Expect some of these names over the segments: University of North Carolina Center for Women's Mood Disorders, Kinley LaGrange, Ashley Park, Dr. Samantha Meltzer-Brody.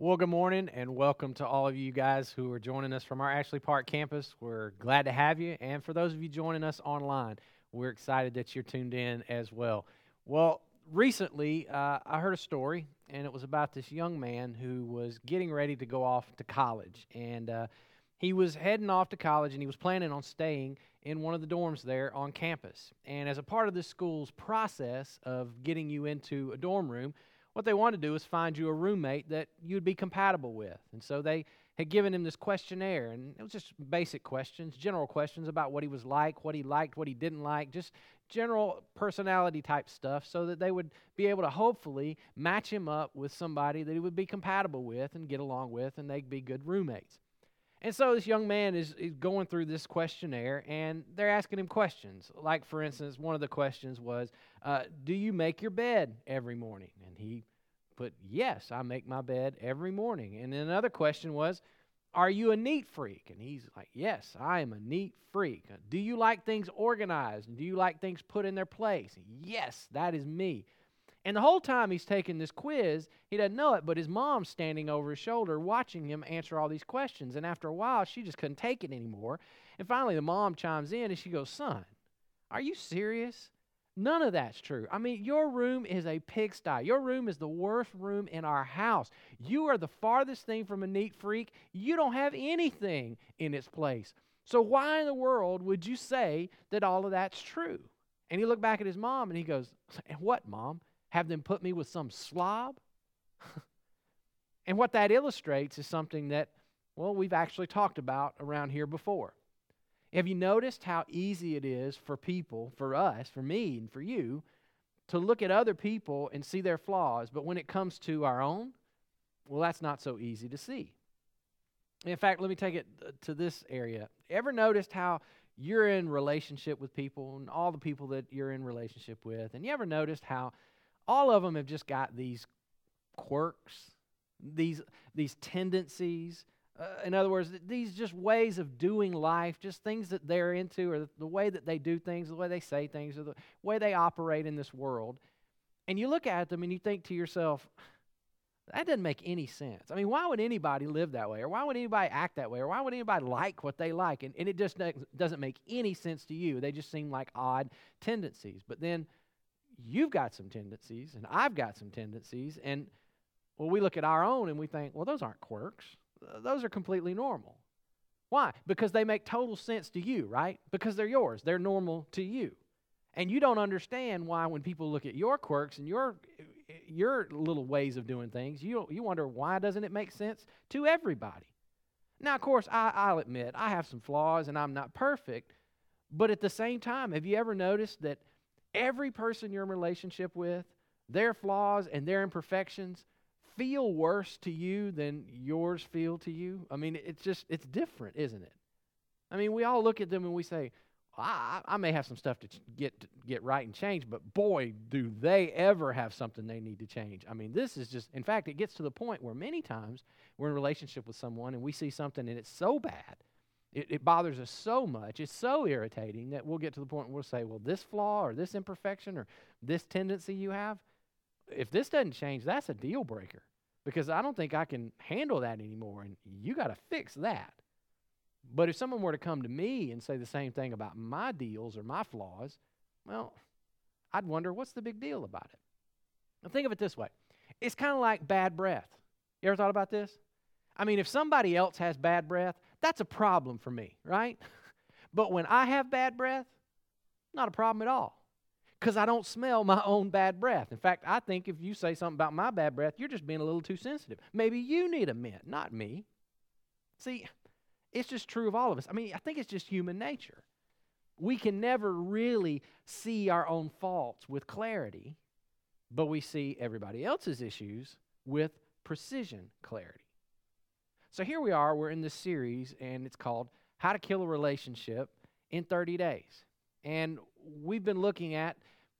Well, good morning and welcome to all of you guys who are joining us from our Ashley Park campus. We're glad to have you. And for those of you joining us online, we're excited that you're tuned in as well. Well, recently I heard a story, and it was about this young man who was getting ready to go off to college. And he was heading off to college, and he was planning on staying in one of the dorms there on campus. And as a part of the school's process of getting you into a dorm room, what they wanted to do is find you a roommate that you'd be compatible with. And so they had given him this questionnaire, and it was just basic questions, general questions about what he was like, what he liked, what he didn't like, just general personality type stuff so that they would be able to hopefully match him up with somebody that he would be compatible with and get along with, and they'd be good roommates. And so this young man is going through this questionnaire, and they're asking him questions. Like, for instance, one of the questions was, do you make your bed every morning? And he put, yes, I make my bed every morning. And then another question was, are you a neat freak? And he's like, yes, I am a neat freak. Do you like things organized? And do you like things put in their place? Yes, that is me. And the whole time he's taking this quiz, he doesn't know it, but his mom's standing over his shoulder watching him answer all these questions. And after a while, she just couldn't take it anymore. And finally, the mom chimes in and she goes, son, are you serious? None of that's true. I mean, your room is a pigsty. Your room is the worst room in our house. You are the farthest thing from a neat freak. You don't have anything in its place. So why in the world would you say that all of that's true? And he looked back at his mom and he goes, what, mom? Have them put me with some slob? And what that illustrates is something that, well, we've actually talked about around here before. Have you noticed how easy it is for people, for us, for me, and for you, to look at other people and see their flaws, but when it comes to our own, well, that's not so easy to see. In fact, let me take it to this area. Ever noticed how you're in relationship with people and all the people that you're in relationship with, and you ever noticed how all of them have just got these quirks, these tendencies. In other words, these just ways of doing life, just things that they're into, or the way that they do things, the way they say things, or the way they operate in this world. And you look at them and you think to yourself, that doesn't make any sense. I mean, why would anybody live that way? Or why would anybody act that way? Or why would anybody like what they like? And it just doesn't make any sense to you. They just seem like odd tendencies. But then you've got some tendencies, and I've got some tendencies, and well, we look at our own and we think, well, those aren't quirks. Those are completely normal. Why? Because they make total sense to you, right? Because they're yours. They're normal to you. And you don't understand why when people look at your quirks and your little ways of doing things, you wonder, why doesn't it make sense to everybody? Now, of course, I'll admit, I have some flaws and I'm not perfect, but at the same time, have you ever noticed that every person you're in relationship with, their flaws and their imperfections feel worse to you than yours feel to you? I mean, it's different, isn't it? I mean, we all look at them and we say, I may have some stuff to get right and change, but boy, do they ever have something they need to change. I mean, this is just, in fact, it gets to the point where many times we're in a relationship with someone and we see something and it's so bad, it bothers us so much, it's so irritating that we'll get to the point where we'll say, well, this flaw or this imperfection or this tendency you have, if this doesn't change, that's a deal breaker because I don't think I can handle that anymore, and you got to fix that. But if someone were to come to me and say the same thing about my deals or my flaws, well, I'd wonder, what's the big deal about it? Now, think of it this way. It's kind of like bad breath. You ever thought about this? I mean, if somebody else has bad breath, that's a problem for me, right? But when I have bad breath, not a problem at all because I don't smell my own bad breath. In fact, I think if you say something about my bad breath, you're just being a little too sensitive. Maybe you need a mint, not me. See, it's just true of all of us. I mean, I think it's just human nature. We can never really see our own faults with clarity, but we see everybody else's issues with precision clarity. So here we are, we're in this series, and it's called How to Kill a Relationship in 30 Days. And we've been looking at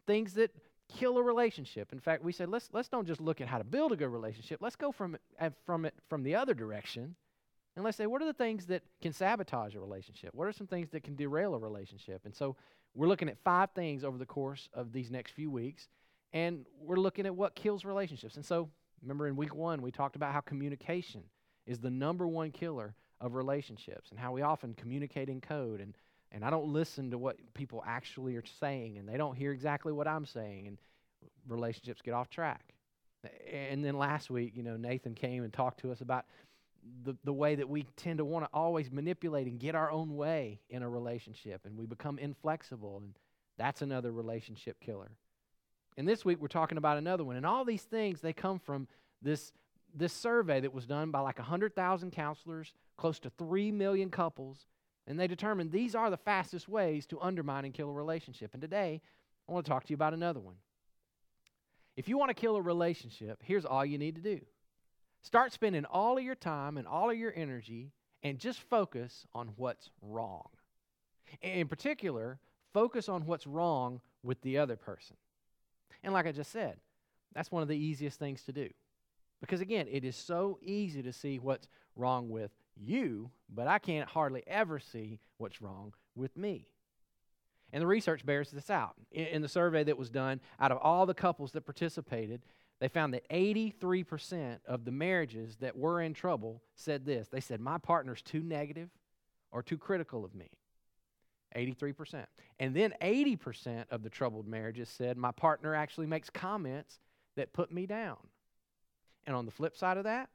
things that kill a relationship. In fact, we said, let's don't just look at how to build a good relationship. Let's go from the other direction, and let's say, what are the things that can sabotage a relationship? What are some things that can derail a relationship? And so we're looking at 5 things over the course of these next few weeks, and we're looking at what kills relationships. And so Remember in week one, we talked about how communication is the number one killer of relationships and how we often communicate in code and I don't listen to what people actually are saying and they don't hear exactly what I'm saying and relationships get off track. And then last week, Nathan came and talked to us about the way that we tend to want to always manipulate and get our own way in a relationship, and we become inflexible, and that's another relationship killer. And this week we're talking about another one, and all these things, they come from this survey that was done by like 100,000 counselors, close to 3 million couples, and they determined these are the fastest ways to undermine and kill a relationship. And today I want to talk to you about another one. If you want to kill a relationship, here's all you need to do. Start spending all of your time and all of your energy and just focus on what's wrong. In particular, focus on what's wrong with the other person. And like I just said, that's one of the easiest things to do. Because again, it is so easy to see what's wrong with you, but I can't hardly ever see what's wrong with me. And the research bears this out. In the survey that was done, out of all the couples that participated, they found that 83% of the marriages that were in trouble said this. They said, my partner's too negative or too critical of me. 83%. And then 80% of the troubled marriages said, my partner actually makes comments that put me down. And on the flip side of that,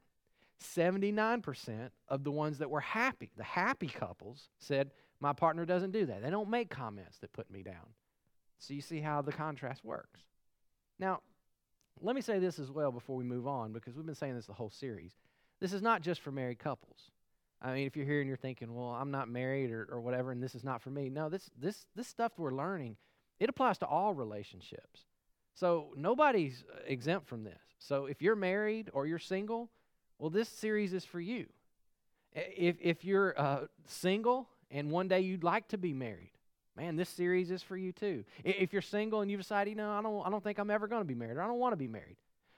79% of the ones that were happy, the happy couples, said, my partner doesn't do that. They don't make comments that put me down. So you see how the contrast works. Now, let me say this as well before we move on, because we've been saying this the whole series. This is not just for married couples. I mean, if you're here and you're thinking, well, I'm not married or whatever, and this is not for me. No, this stuff we're learning, it applies to all relationships. So nobody's exempt from this. So if you're married or you're single, well, this series is for you. If you're single, and one day you'd like to be married, man, this series is for you too. If you're single and you decide, I don't think I'm ever going to be married, or I don't want to be married,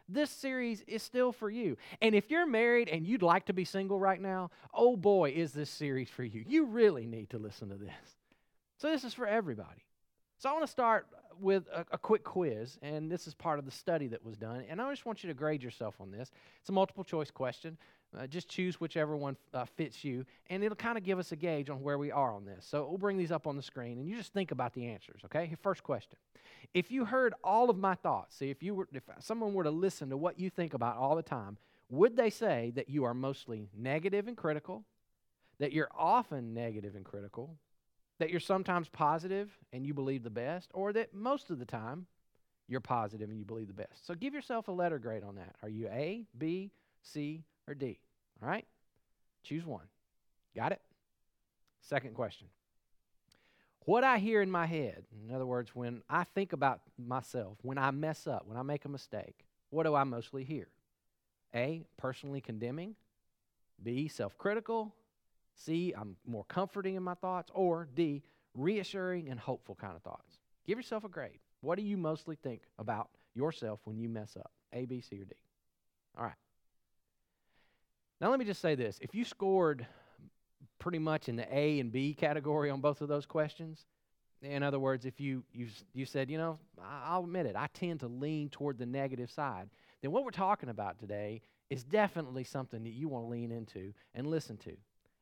this series is still for you. And if you're married and you'd like to be single right now, oh boy, is this series for you. You really need to listen to this. So this is for everybody. So I want to start with a quick quiz, and this is part of the study that was done, and I just want you to grade yourself on this. It's a multiple choice question. Just choose whichever one fits you, and it'll kind of give us a gauge on where we are on this. So we'll bring these up on the screen, and you just think about the answers, okay? First question. If you heard all of my thoughts, see, if someone were to listen to what you think about all the time, would they say that you are mostly negative and critical, that you're often negative and critical, that you're sometimes positive and you believe the best, or that most of the time you're positive and you believe the best? So give yourself a letter grade on that. Are you A, B, C, or D? All right? Choose one. Got it? Second question. What I hear in my head, in other words, when I think about myself, when I mess up, when I make a mistake, what do I mostly hear? A, personally condemning. B, self-critical. C, I'm more comforting in my thoughts. Or D, reassuring and hopeful kind of thoughts. Give yourself a grade. What do you mostly think about yourself when you mess up? A, B, C, or D? All right. Now, let me just say this. If you scored pretty much in the A and B category on both of those questions, in other words, if you said, I'll admit it, I tend to lean toward the negative side, then what we're talking about today is definitely something that you want to lean into and listen to.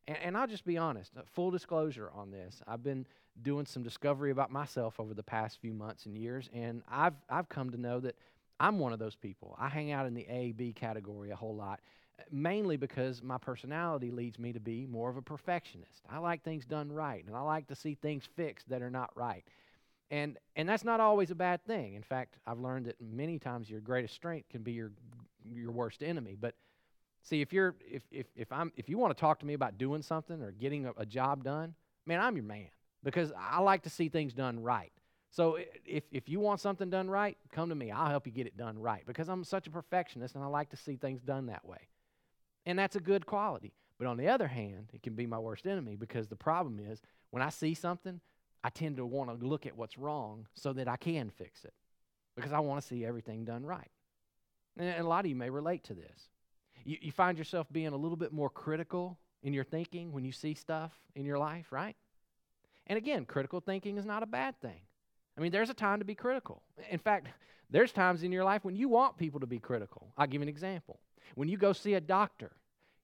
And I'll just be honest, full disclosure on this. I've been doing some discovery about myself over the past few months and years, and I've come to know that I'm one of those people. I hang out in the A, B category a whole lot, mainly because my personality leads me to be more of a perfectionist. I like things done right, and I like to see things fixed that are not right. And that's not always a bad thing. In fact, I've learned that many times your greatest strength can be your worst enemy. But see, if you want to talk to me about doing something or getting a job done, man, I'm your man, because I like to see things done right. So if you want something done right, come to me. I'll help you get it done right, because I'm such a perfectionist and I like to see things done that way. And that's a good quality. But on the other hand, it can be my worst enemy, because the problem is when I see something, I tend to want to look at what's wrong so that I can fix it, because I want to see everything done right. And a lot of you may relate to this. You find yourself being a little bit more critical in your thinking when you see stuff in your life, right? And again, critical thinking is not a bad thing. I mean, there's a time to be critical. In fact, There's times in your life when you want people to be critical. I'll give you an example. When you go see a doctor,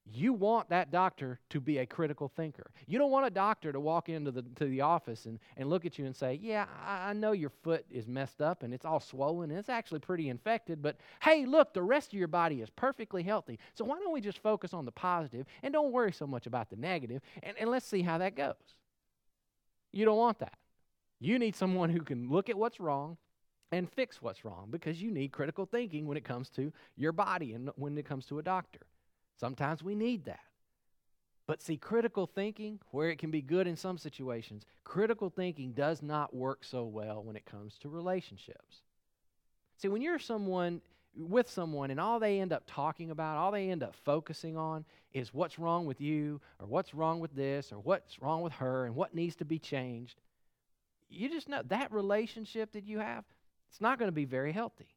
you want that doctor to be a critical thinker. You don't want a doctor to walk into the office and look at you and say, yeah, I know your foot is messed up and it's all swollen and it's actually pretty infected, but hey, look, the rest of your body is perfectly healthy, so why don't we just focus on the positive and don't worry so much about the negative, and let's see how that goes. You don't want that. You need someone who can look at what's wrong and fix what's wrong, because you need critical thinking when it comes to your body and when it comes to a doctor. Sometimes we need that. But see, critical thinking, where it can be good in some situations, critical thinking does not work so well when it comes to relationships. See, when you're with someone and all they end up talking about, all they end up focusing on is what's wrong with you or what's wrong with this or what's wrong with her and what needs to be changed, you just know that relationship that you have, it's not going to be very healthy.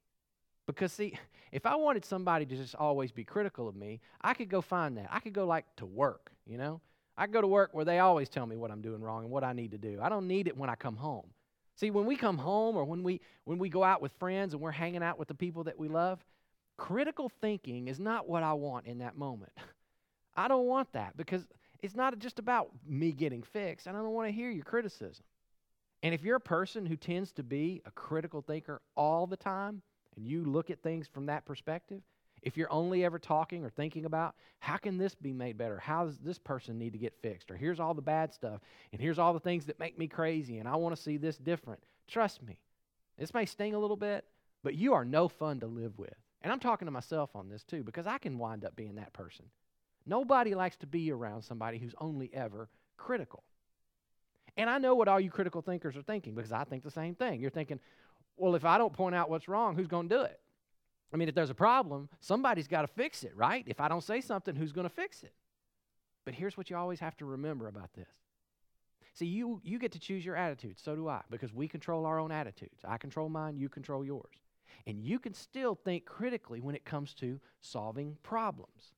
Because, see, if I wanted somebody to just always be critical of me, I could go find that. I could go, like, to work, you know. I could go to work where they always tell me what I'm doing wrong and what I need to do. I don't need it when I come home. See, when we come home or when we go out with friends and we're hanging out with the people that we love, critical thinking is not what I want in that moment. I don't want that, because it's not just about me getting fixed, and I don't want to hear your criticism. And if you're a person who tends to be a critical thinker all the time, and you look at things from that perspective, if you're only ever talking or thinking about, how can this be made better? How does this person need to get fixed? Or here's all the bad stuff, and here's all the things that make me crazy, and I want to see this different. Trust me, this may sting a little bit, but you are no fun to live with. And I'm talking to myself on this too, because I can wind up being that person. Nobody likes to be around somebody who's only ever critical. And I know what all you critical thinkers are thinking, because I think the same thing. You're thinking, well, if I don't point out what's wrong, who's going to do it? I mean, if there's a problem, somebody's got to fix it, right? If I don't say something, who's going to fix it? But here's what you always have to remember about this. See, you get to choose your attitude, so do I, because we control our own attitudes. I control mine, you control yours. And you can still think critically when it comes to solving problems.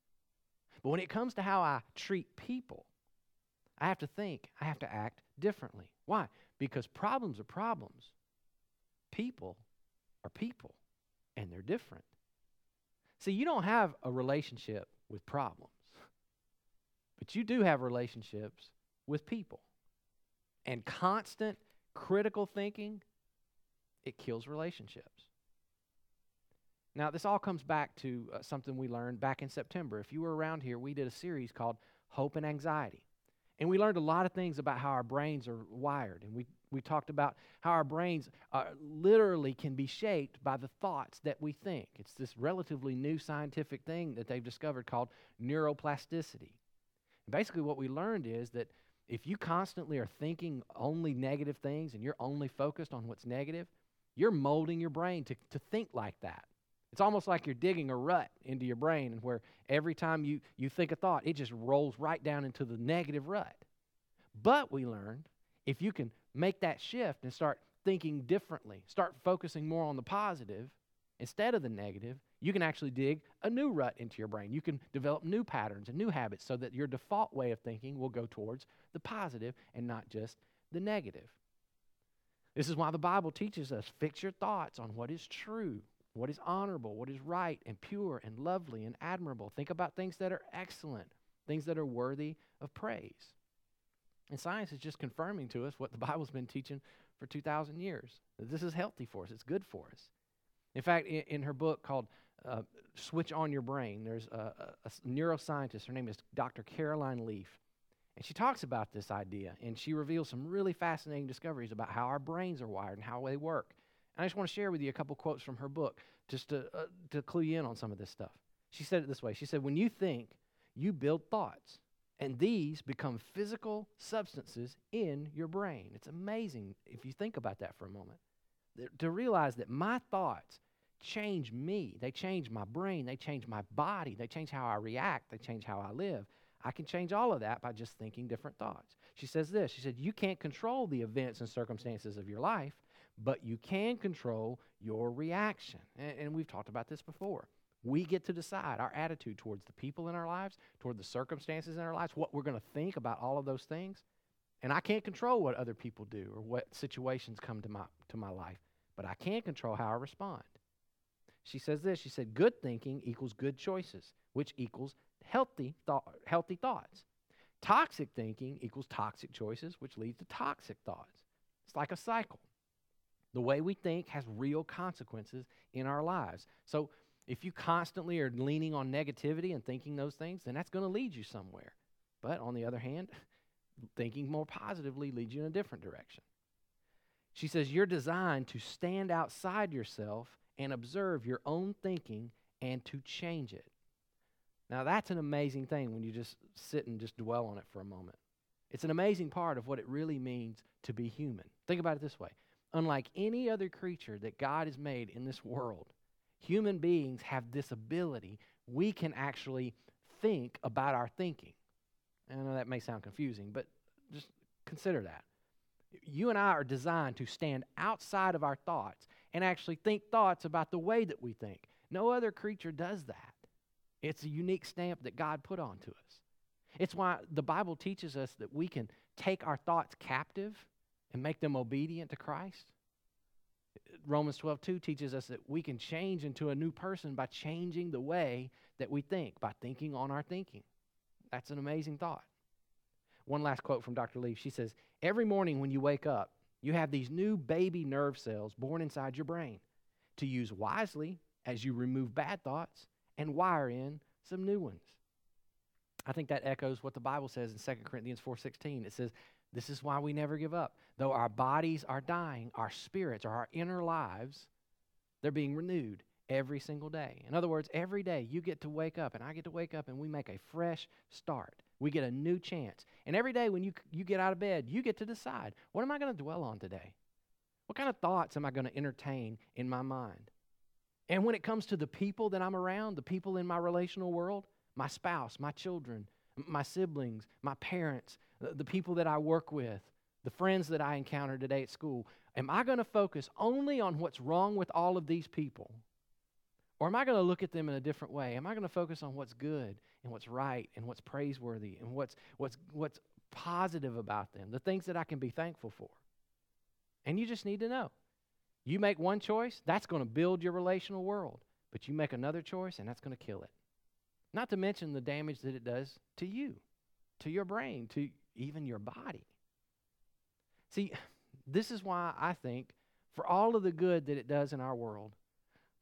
But when it comes to how I treat people, I have to think, I have to act differently. Why? Because problems are problems. People are people, and they're different. See, you don't have a relationship with problems, but you do have relationships with people. And constant critical thinking, it kills relationships. Now, this all comes back to something we learned back in September. If you were around here, we did a series called Hope and Anxiety. And we learned a lot of things about how our brains are wired, and we talked about how our brains literally can be shaped by the thoughts that we think. It's this relatively new scientific thing that they've discovered called neuroplasticity. And basically what we learned is that if you constantly are thinking only negative things and you're only focused on what's negative, you're molding your brain to think like that. It's almost like you're digging a rut into your brain, and where every time you think a thought, it just rolls right down into the negative rut. But we learned if you can make that shift and start thinking differently, start focusing more on the positive instead of the negative, you can actually dig a new rut into your brain. You can develop new patterns and new habits so that your default way of thinking will go towards the positive and not just the negative. This is why the Bible teaches us, fix your thoughts on what is true, what is honorable, what is right and pure and lovely and admirable. Think about things that are excellent, things that are worthy of praise. And science is just confirming to us what the Bible's been teaching for 2,000 years. This is healthy for us. It's good for us. In fact, in her book called Switch On Your Brain, there's a neuroscientist. Her name is Dr. Caroline Leaf. And she talks about this idea, and she reveals some really fascinating discoveries about how our brains are wired and how they work. And I just want to share with you a couple quotes from her book just to clue you in on some of this stuff. She said it this way. She said, when you think, you build thoughts. And these become physical substances in your brain. It's amazing if you think about that for a moment. To realize that my thoughts change me. They change my brain. They change my body. They change how I react. They change how I live. I can change all of that by just thinking different thoughts. She says this. She said, you can't control the events and circumstances of your life, but you can control your reaction. And we've talked about this before. We get to decide our attitude towards the people in our lives, toward the circumstances in our lives, what we're going to think about all of those things. And I can't control what other people do or what situations come to my life, but I can control how I respond. She says this. She said, good thinking equals good choices, which equals healthy thoughts. Toxic thinking equals toxic choices, which leads to toxic thoughts. It's like a cycle. The way we think has real consequences in our lives. So if you constantly are leaning on negativity and thinking those things, then that's going to lead you somewhere. But on the other hand, thinking more positively leads you in a different direction. She says, you're designed to stand outside yourself and observe your own thinking and to change it. Now, that's an amazing thing when you just sit and just dwell on it for a moment. It's an amazing part of what it really means to be human. Think about it this way. Unlike any other creature that God has made in this world, human beings have this ability. We can actually think about our thinking. And I know that may sound confusing, but just consider that. You and I are designed to stand outside of our thoughts and actually think thoughts about the way that we think. No other creature does that. It's a unique stamp that God put onto us. It's why the Bible teaches us that we can take our thoughts captive and make them obedient to Christ. Romans 12:2 teaches us that we can change into a new person by changing the way that we think, by thinking on our thinking. That's an amazing thought. One last quote from Dr. Leaf. She says, every morning when you wake up, you have these new baby nerve cells born inside your brain to use wisely as you remove bad thoughts and wire in some new ones. I think that echoes what the Bible says in 2 Corinthians 4:16. It says, this is why we never give up. Though our bodies are dying, our spirits or our inner lives, they're being renewed every single day. In other words, every day you get to wake up and I get to wake up and we make a fresh start. We get a new chance. And every day when you get out of bed, you get to decide, what am I going to dwell on today? What kind of thoughts am I going to entertain in my mind? And when it comes to the people that I'm around, the people in my relational world, my spouse, my children, my siblings, my parents, the people that I work with, the friends that I encounter today at school, am I going to focus only on what's wrong with all of these people? Or am I going to look at them in a different way? Am I going to focus on what's good and what's right and what's praiseworthy and what's positive about them, the things that I can be thankful for? And you just need to know. You make one choice, that's going to build your relational world. But you make another choice, and that's going to kill it. Not to mention the damage that it does to you, to your brain, to even your body. See, this is why I think for all of the good that it does in our world,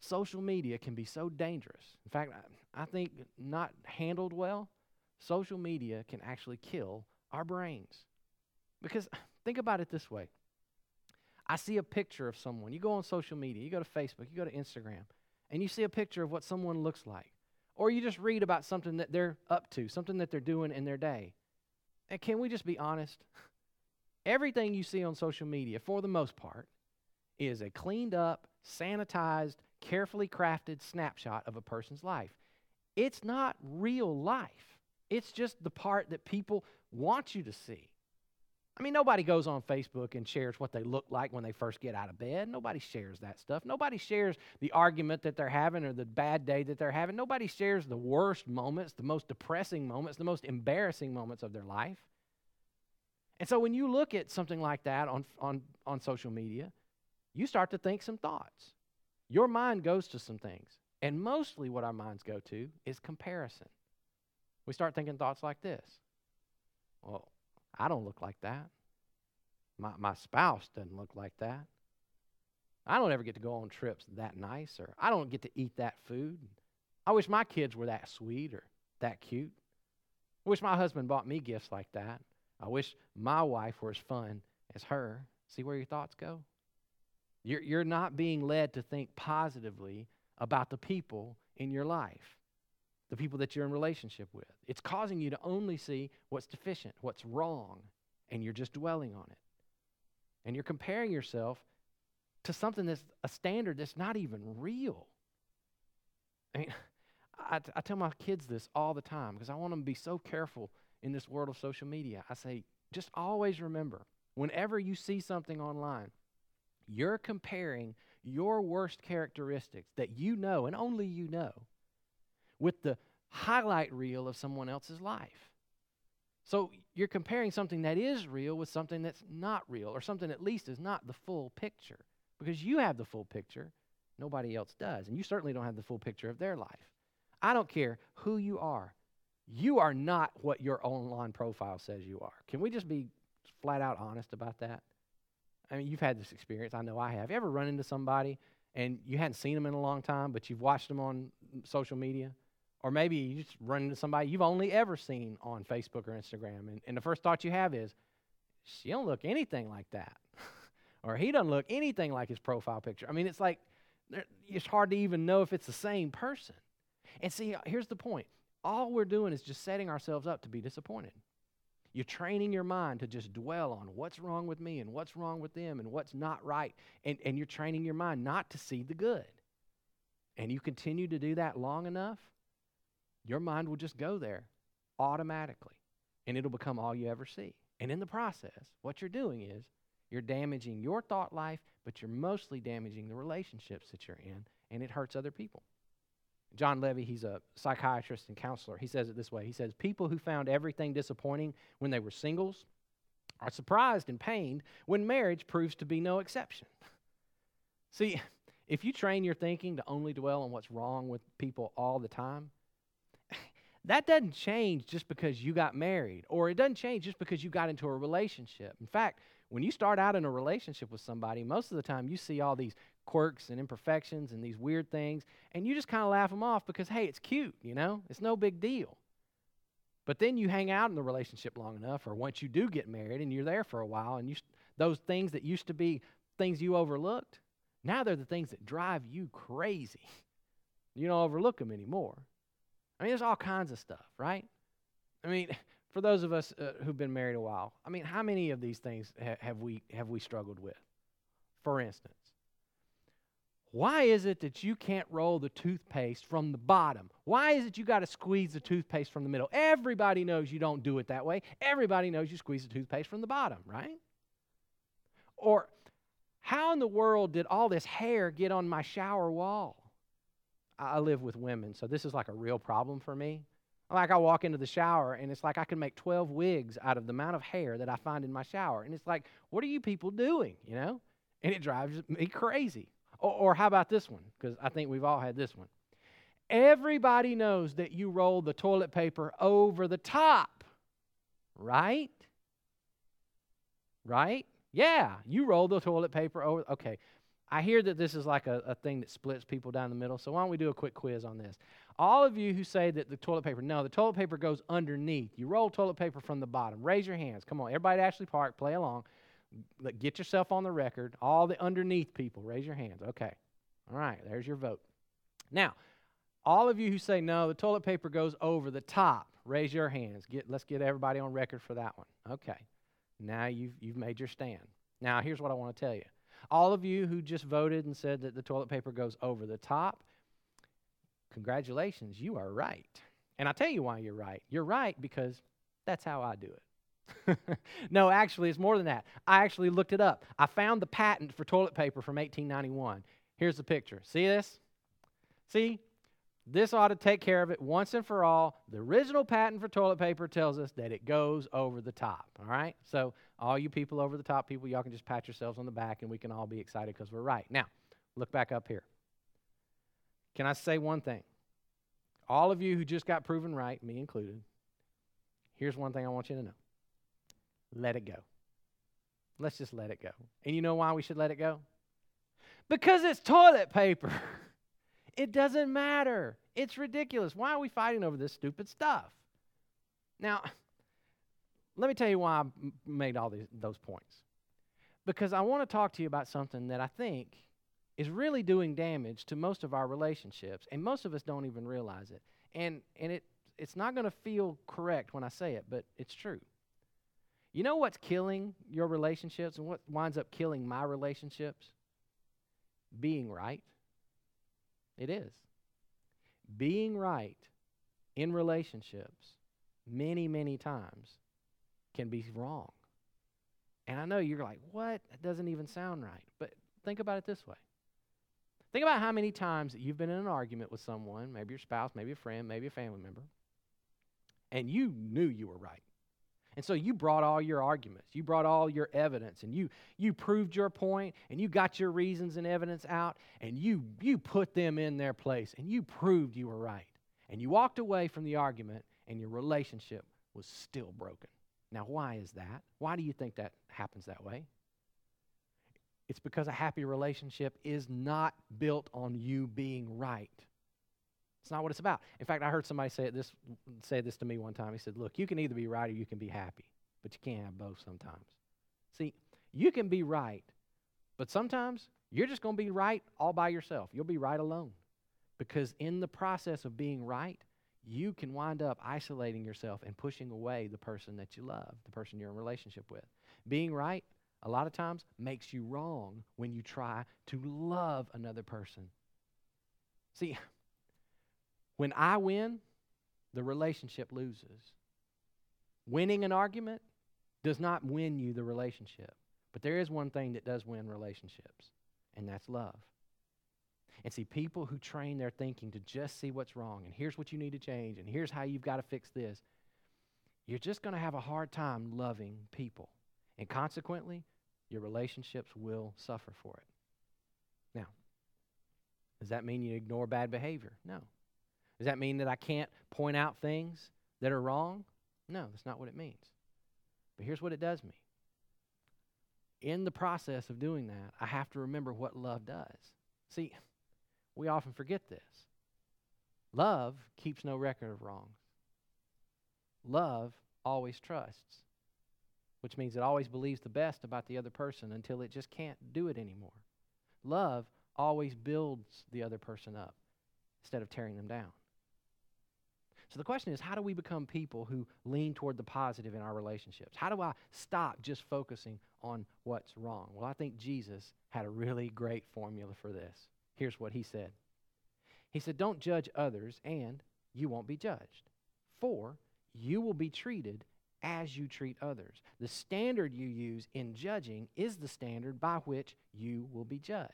social media can be so dangerous. In fact, I think not handled well, social media can actually kill our brains. Because think about it this way. I see a picture of someone. You go on social media, you go to Facebook, you go to Instagram, and you see a picture of what someone looks like. Or you just read about something that they're up to, something that they're doing in their day. And can we just be honest? Everything you see on social media, for the most part, is a cleaned up, sanitized, carefully crafted snapshot of a person's life. It's not real life. It's just the part that people want you to see. I mean, nobody goes on Facebook and shares what they look like when they first get out of bed. Nobody shares that stuff. Nobody shares the argument that they're having or the bad day that they're having. Nobody shares the worst moments, the most depressing moments, the most embarrassing moments of their life. And so when you look at something like that on social media, you start to think some thoughts. Your mind goes to some things. And mostly what our minds go to is comparison. We start thinking thoughts like this. Well, I don't look like that. My spouse doesn't look like that. I don't ever get to go on trips that nice, or I don't get to eat that food. I wish my kids were that sweet or that cute. I wish my husband bought me gifts like that. I wish my wife were as fun as her. See where your thoughts go? You're not being led to think positively about the people in your life, the people that you're in relationship with. It's causing you to only see what's deficient, what's wrong, and you're just dwelling on it. And you're comparing yourself to something that's a standard that's not even real. I mean, I tell my kids this all the time because I want them to be so careful in this world of social media. I say, just always remember, whenever you see something online, you're comparing your worst characteristics that you know and only you know with the highlight reel of someone else's life. So you're comparing something that is real with something that's not real, or something at least is not the full picture, because you have the full picture Nobody else does. And you certainly don't have the full picture of their life. I don't care who you are. You are not what your online profile says you are. Can we just be flat out honest about that? I mean, you've had this experience. I know I have. You ever run into somebody and you hadn't seen them in a long time, but you've watched them on social media? Or maybe you just run into somebody you've only ever seen on Facebook or Instagram, and the first thought you have is, she don't look anything like that. Or he doesn't look anything like his profile picture. I mean, it's like, it's hard to even know if it's the same person. And see, here's the point. All we're doing is just setting ourselves up to be disappointed. You're training your mind to just dwell on what's wrong with me and what's wrong with them and what's not right. And you're training your mind not to see the good. And you continue to do that long enough, your mind will just go there automatically. And it'll become all you ever see. And in the process, what you're doing is you're damaging your thought life, but you're mostly damaging the relationships that you're in, and it hurts other people. John Levy, he's a psychiatrist and counselor. He says it this way. He says, people who found everything disappointing when they were singles are surprised and pained when marriage proves to be no exception. See, if you train your thinking to only dwell on what's wrong with people all the time, that doesn't change just because you got married, or it doesn't change just because you got into a relationship. In fact, when you start out in a relationship with somebody, most of the time you see all these quirks and imperfections and these weird things, and you just kind of laugh them off because, hey, it's cute, you know? It's no big deal. But then you hang out in the relationship long enough, or once you do get married and you're there for a while, and those things that used to be things you overlooked, now they're the things that drive you crazy. You don't overlook them anymore. I mean, there's all kinds of stuff, right? I mean, for those of us who've been married a while, I mean, how many of these things have we struggled with? For instance, why is it that you can't roll the toothpaste from the bottom? Why is it you got to squeeze the toothpaste from the middle? Everybody knows you don't do it that way. Everybody knows you squeeze the toothpaste from the bottom, right? Or how in the world did all this hair get on my shower wall? I live with women, so this is like a real problem for me. Like, I walk into the shower, and it's like I can make 12 wigs out of the amount of hair that I find in my shower. And it's like, what are you people doing, you know? And it drives me crazy. Or how about this one? Because I think we've all had this one. Everybody knows that you roll the toilet paper over the top, right? Right? Yeah, you roll the toilet paper over. Okay. I hear that this is like a thing that splits people down the middle, so why don't we do a quick quiz on this? All of you who say that the toilet paper, no, the toilet paper goes underneath. You roll toilet paper from the bottom. Raise your hands. Come on, everybody at Ashley Park, play along. Get yourself on the record. All the underneath people, raise your hands. Okay. All right, there's your vote. Now, all of you who say, no, the toilet paper goes over the top, raise your hands. Let's get everybody on record for that one. Okay. Now you've made your stand. Now, here's what I want to tell you. All of you who just voted and said that the toilet paper goes over the top, congratulations, you are right. And I'll tell you why you're right. You're right because that's how I do it. No, actually, it's more than that. I actually looked it up. I found the patent for toilet paper from 1891. Here's the picture. See this? See? This ought to take care of it once and for all. The original patent for toilet paper tells us that it goes over the top, all right? So all you people over the top people, y'all can just pat yourselves on the back and we can all be excited because we're right. Now, look back up here. Can I say one thing? All of you who just got proven right, me included, here's one thing I want you to know. Let it go. Let's just let it go. And you know why we should let it go? Because it's toilet paper. It doesn't matter. It's ridiculous. Why are we fighting over this stupid stuff? Now, let me tell you why I made all those points. Because I want to talk to you about something that I think is really doing damage to most of our relationships, and most of us don't even realize it. And it's not going to feel correct when I say it, but it's true. You know what's killing your relationships and what winds up killing my relationships? Being right. It is. Being right in relationships many, many times can be wrong. And I know you're like, what? That doesn't even sound right. But think about it this way. Think about how many times that you've been in an argument with someone, maybe your spouse, maybe a friend, maybe a family member, and you knew you were right. And so you brought all your arguments. You brought all your evidence, and you proved your point, and you got your reasons and evidence out, and you put them in their place, and you proved you were right. And you walked away from the argument, and your relationship was still broken. Now, why is that? Why do you think that happens that way? It's because a happy relationship is not built on you being right. It's not what it's about. In fact, I heard somebody say this to me one time. He said, look, you can either be right or you can be happy, but you can't have both sometimes. See, you can be right, but sometimes you're just going to be right all by yourself. You'll be right alone, because in the process of being right, you can wind up isolating yourself and pushing away the person that you love, the person you're in a relationship with. Being right, a lot of times, makes you wrong when you try to love another person. See, when I win, the relationship loses. Winning an argument does not win you the relationship. But there is one thing that does win relationships, and that's love. And see, people who train their thinking to just see what's wrong, and here's what you need to change, and here's how you've got to fix this, you're just going to have a hard time loving people. And consequently, your relationships will suffer for it. Now, does that mean you ignore bad behavior? No. Does that mean that I can't point out things that are wrong? No, that's not what it means. But here's what it does mean. In the process of doing that, I have to remember what love does. See, we often forget this. Love keeps no record of wrongs. Love always trusts, which means it always believes the best about the other person until it just can't do it anymore. Love always builds the other person up instead of tearing them down. So the question is, how do we become people who lean toward the positive in our relationships? How do I stop just focusing on what's wrong? Well, I think Jesus had a really great formula for this. Here's what he said. He said, don't judge others, and you won't be judged. For you will be treated as you treat others. The standard you use in judging is the standard by which you will be judged.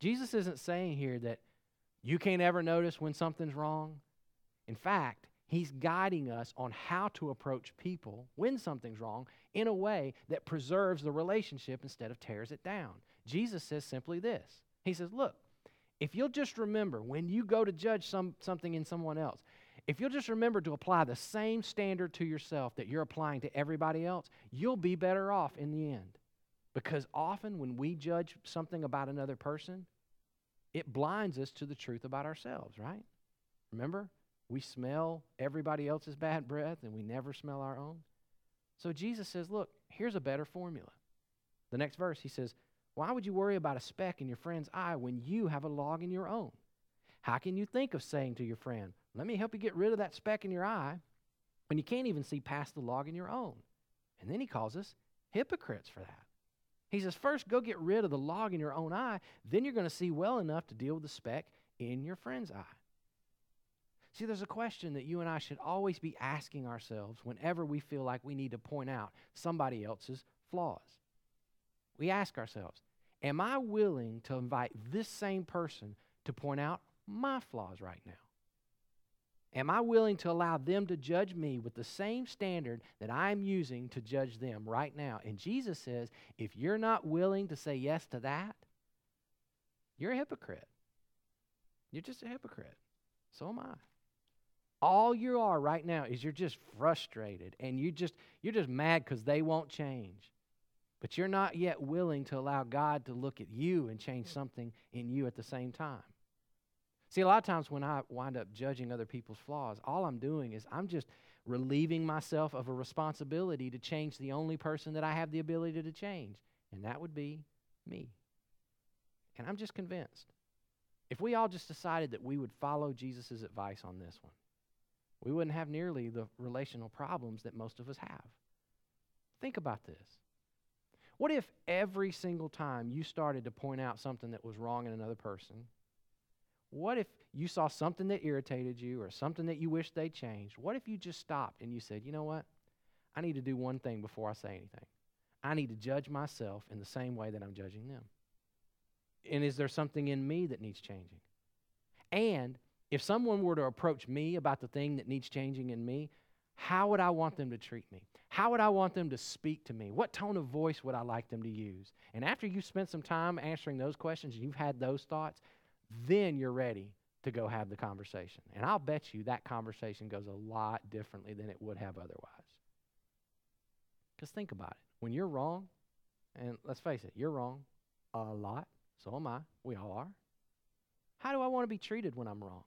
Jesus isn't saying here that you can't ever notice when something's wrong. In fact, he's guiding us on how to approach people when something's wrong in a way that preserves the relationship instead of tears it down. Jesus says simply this. He says, look, if you'll just remember when you go to judge something in someone else, if you'll just remember to apply the same standard to yourself that you're applying to everybody else, you'll be better off in the end. Because often when we judge something about another person, it blinds us to the truth about ourselves, right? Remember, we smell everybody else's bad breath and we never smell our own. So Jesus says, look, here's a better formula. The next verse, he says, why would you worry about a speck in your friend's eye when you have a log in your own? How can you think of saying to your friend, let me help you get rid of that speck in your eye, when you can't even see past the log in your own? And then he calls us hypocrites for that. He says, first, go get rid of the log in your own eye. Then you're going to see well enough to deal with the speck in your friend's eye. See, there's a question that you and I should always be asking ourselves whenever we feel like we need to point out somebody else's flaws. We ask ourselves, am I willing to invite this same person to point out my flaws right now? Am I willing to allow them to judge me with the same standard that I'm using to judge them right now? And Jesus says, if you're not willing to say yes to that, you're a hypocrite. You're just a hypocrite. So am I. All you are right now is you're just frustrated, and you're just mad because they won't change. But you're not yet willing to allow God to look at you and change something in you at the same time. See, a lot of times when I wind up judging other people's flaws, all I'm doing is I'm just relieving myself of a responsibility to change the only person that I have the ability to change, and that would be me. And I'm just convinced, if we all just decided that we would follow Jesus' advice on this one, we wouldn't have nearly the relational problems that most of us have. Think about this. What if every single time you started to point out something that was wrong in another person, what if you saw something that irritated you or something that you wished they changed? What if you just stopped and you said, you know what? I need to do one thing before I say anything. I need to judge myself in the same way that I'm judging them. And is there something in me that needs changing? And if someone were to approach me about the thing that needs changing in me, How would I want them to treat me? How would I want them to speak to me? What tone of voice would I like them to use? And after you've spent some time answering those questions and you've had those thoughts, then you're ready to go have the conversation. And I'll bet you that conversation goes a lot differently than it would have otherwise. Because think about it. When you're wrong, and let's face it, you're wrong a lot. So am I. We all are. How do I want to be treated when I'm wrong?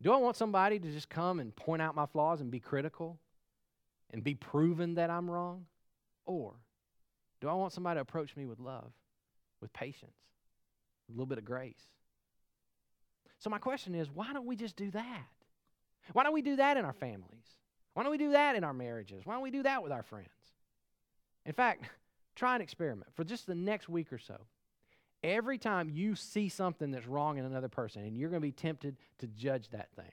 Do I want somebody to just come and point out my flaws and be critical and be proven that I'm wrong? Or do I want somebody to approach me with love, with patience, a little bit of grace? So my question is, why don't we just do that? Why don't we do that in our families? Why don't we do that in our marriages? Why don't we do that with our friends? In fact, try an experiment for just the next week or so. Every time you see something that's wrong in another person, and you're going to be tempted to judge that thing,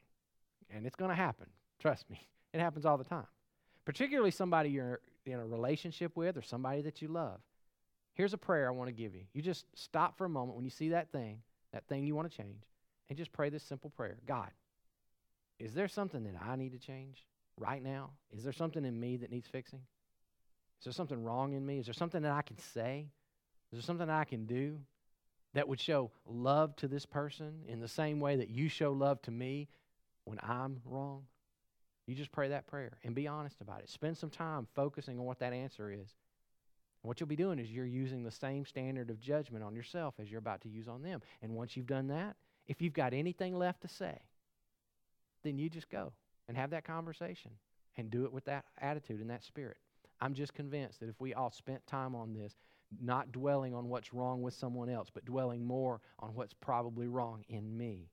and it's going to happen. Trust me, it happens all the time, particularly somebody you're in a relationship with or somebody that you love. Here's a prayer I want to give you. You just stop for a moment when you see that thing you want to change, and just pray this simple prayer. God, is there something that I need to change right now? Is there something in me that needs fixing? Is there something wrong in me? Is there something that I can say? Is there something I can do that would show love to this person in the same way that you show love to me when I'm wrong? You just pray that prayer and be honest about it. Spend some time focusing on what that answer is. And what you'll be doing is you're using the same standard of judgment on yourself as you're about to use on them. And once you've done that, if you've got anything left to say, then you just go and have that conversation and do it with that attitude and that spirit. I'm just convinced that if we all spent time on this, not dwelling on what's wrong with someone else, but dwelling more on what's probably wrong in me,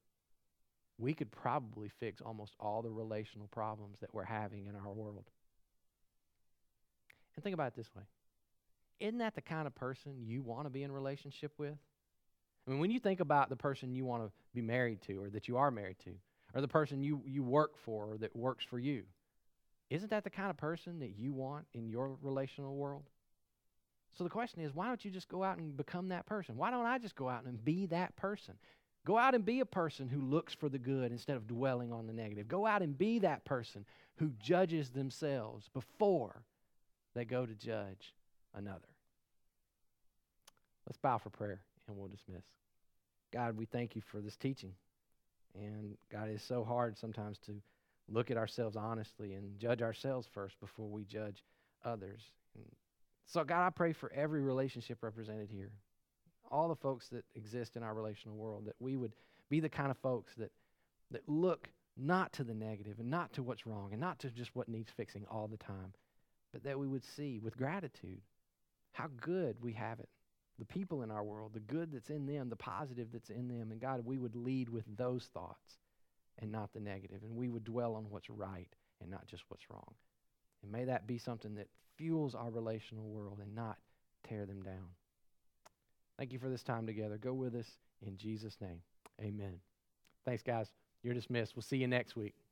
we could probably fix almost all the relational problems that we're having in our world. And think about it this way. Isn't that the kind of person you want to be in relationship with? I mean, when you think about the person you want to be married to or that you are married to, or the person you work for or that works for you, isn't that the kind of person that you want in your relational world? So the question is, why don't you just go out and become that person? Why don't I just go out and be that person? Go out and be a person who looks for the good instead of dwelling on the negative. Go out and be that person who judges themselves before they go to judge another. Let's bow for prayer and we'll dismiss. God, we thank you for this teaching. And God, it's so hard sometimes to look at ourselves honestly and judge ourselves first before we judge others. So, God, I pray for every relationship represented here, all the folks that exist in our relational world, that we would be the kind of folks that look not to the negative and not to what's wrong and not to just what needs fixing all the time, but that we would see with gratitude how good we have it, the people in our world, the good that's in them, the positive that's in them. And, God, we would lead with those thoughts and not the negative, and we would dwell on what's right and not just what's wrong. And may that be something that fuels our relational world and not tear them down. Thank you for this time together. Go with us in Jesus' name. Amen. Thanks, guys. You're dismissed. We'll see you next week.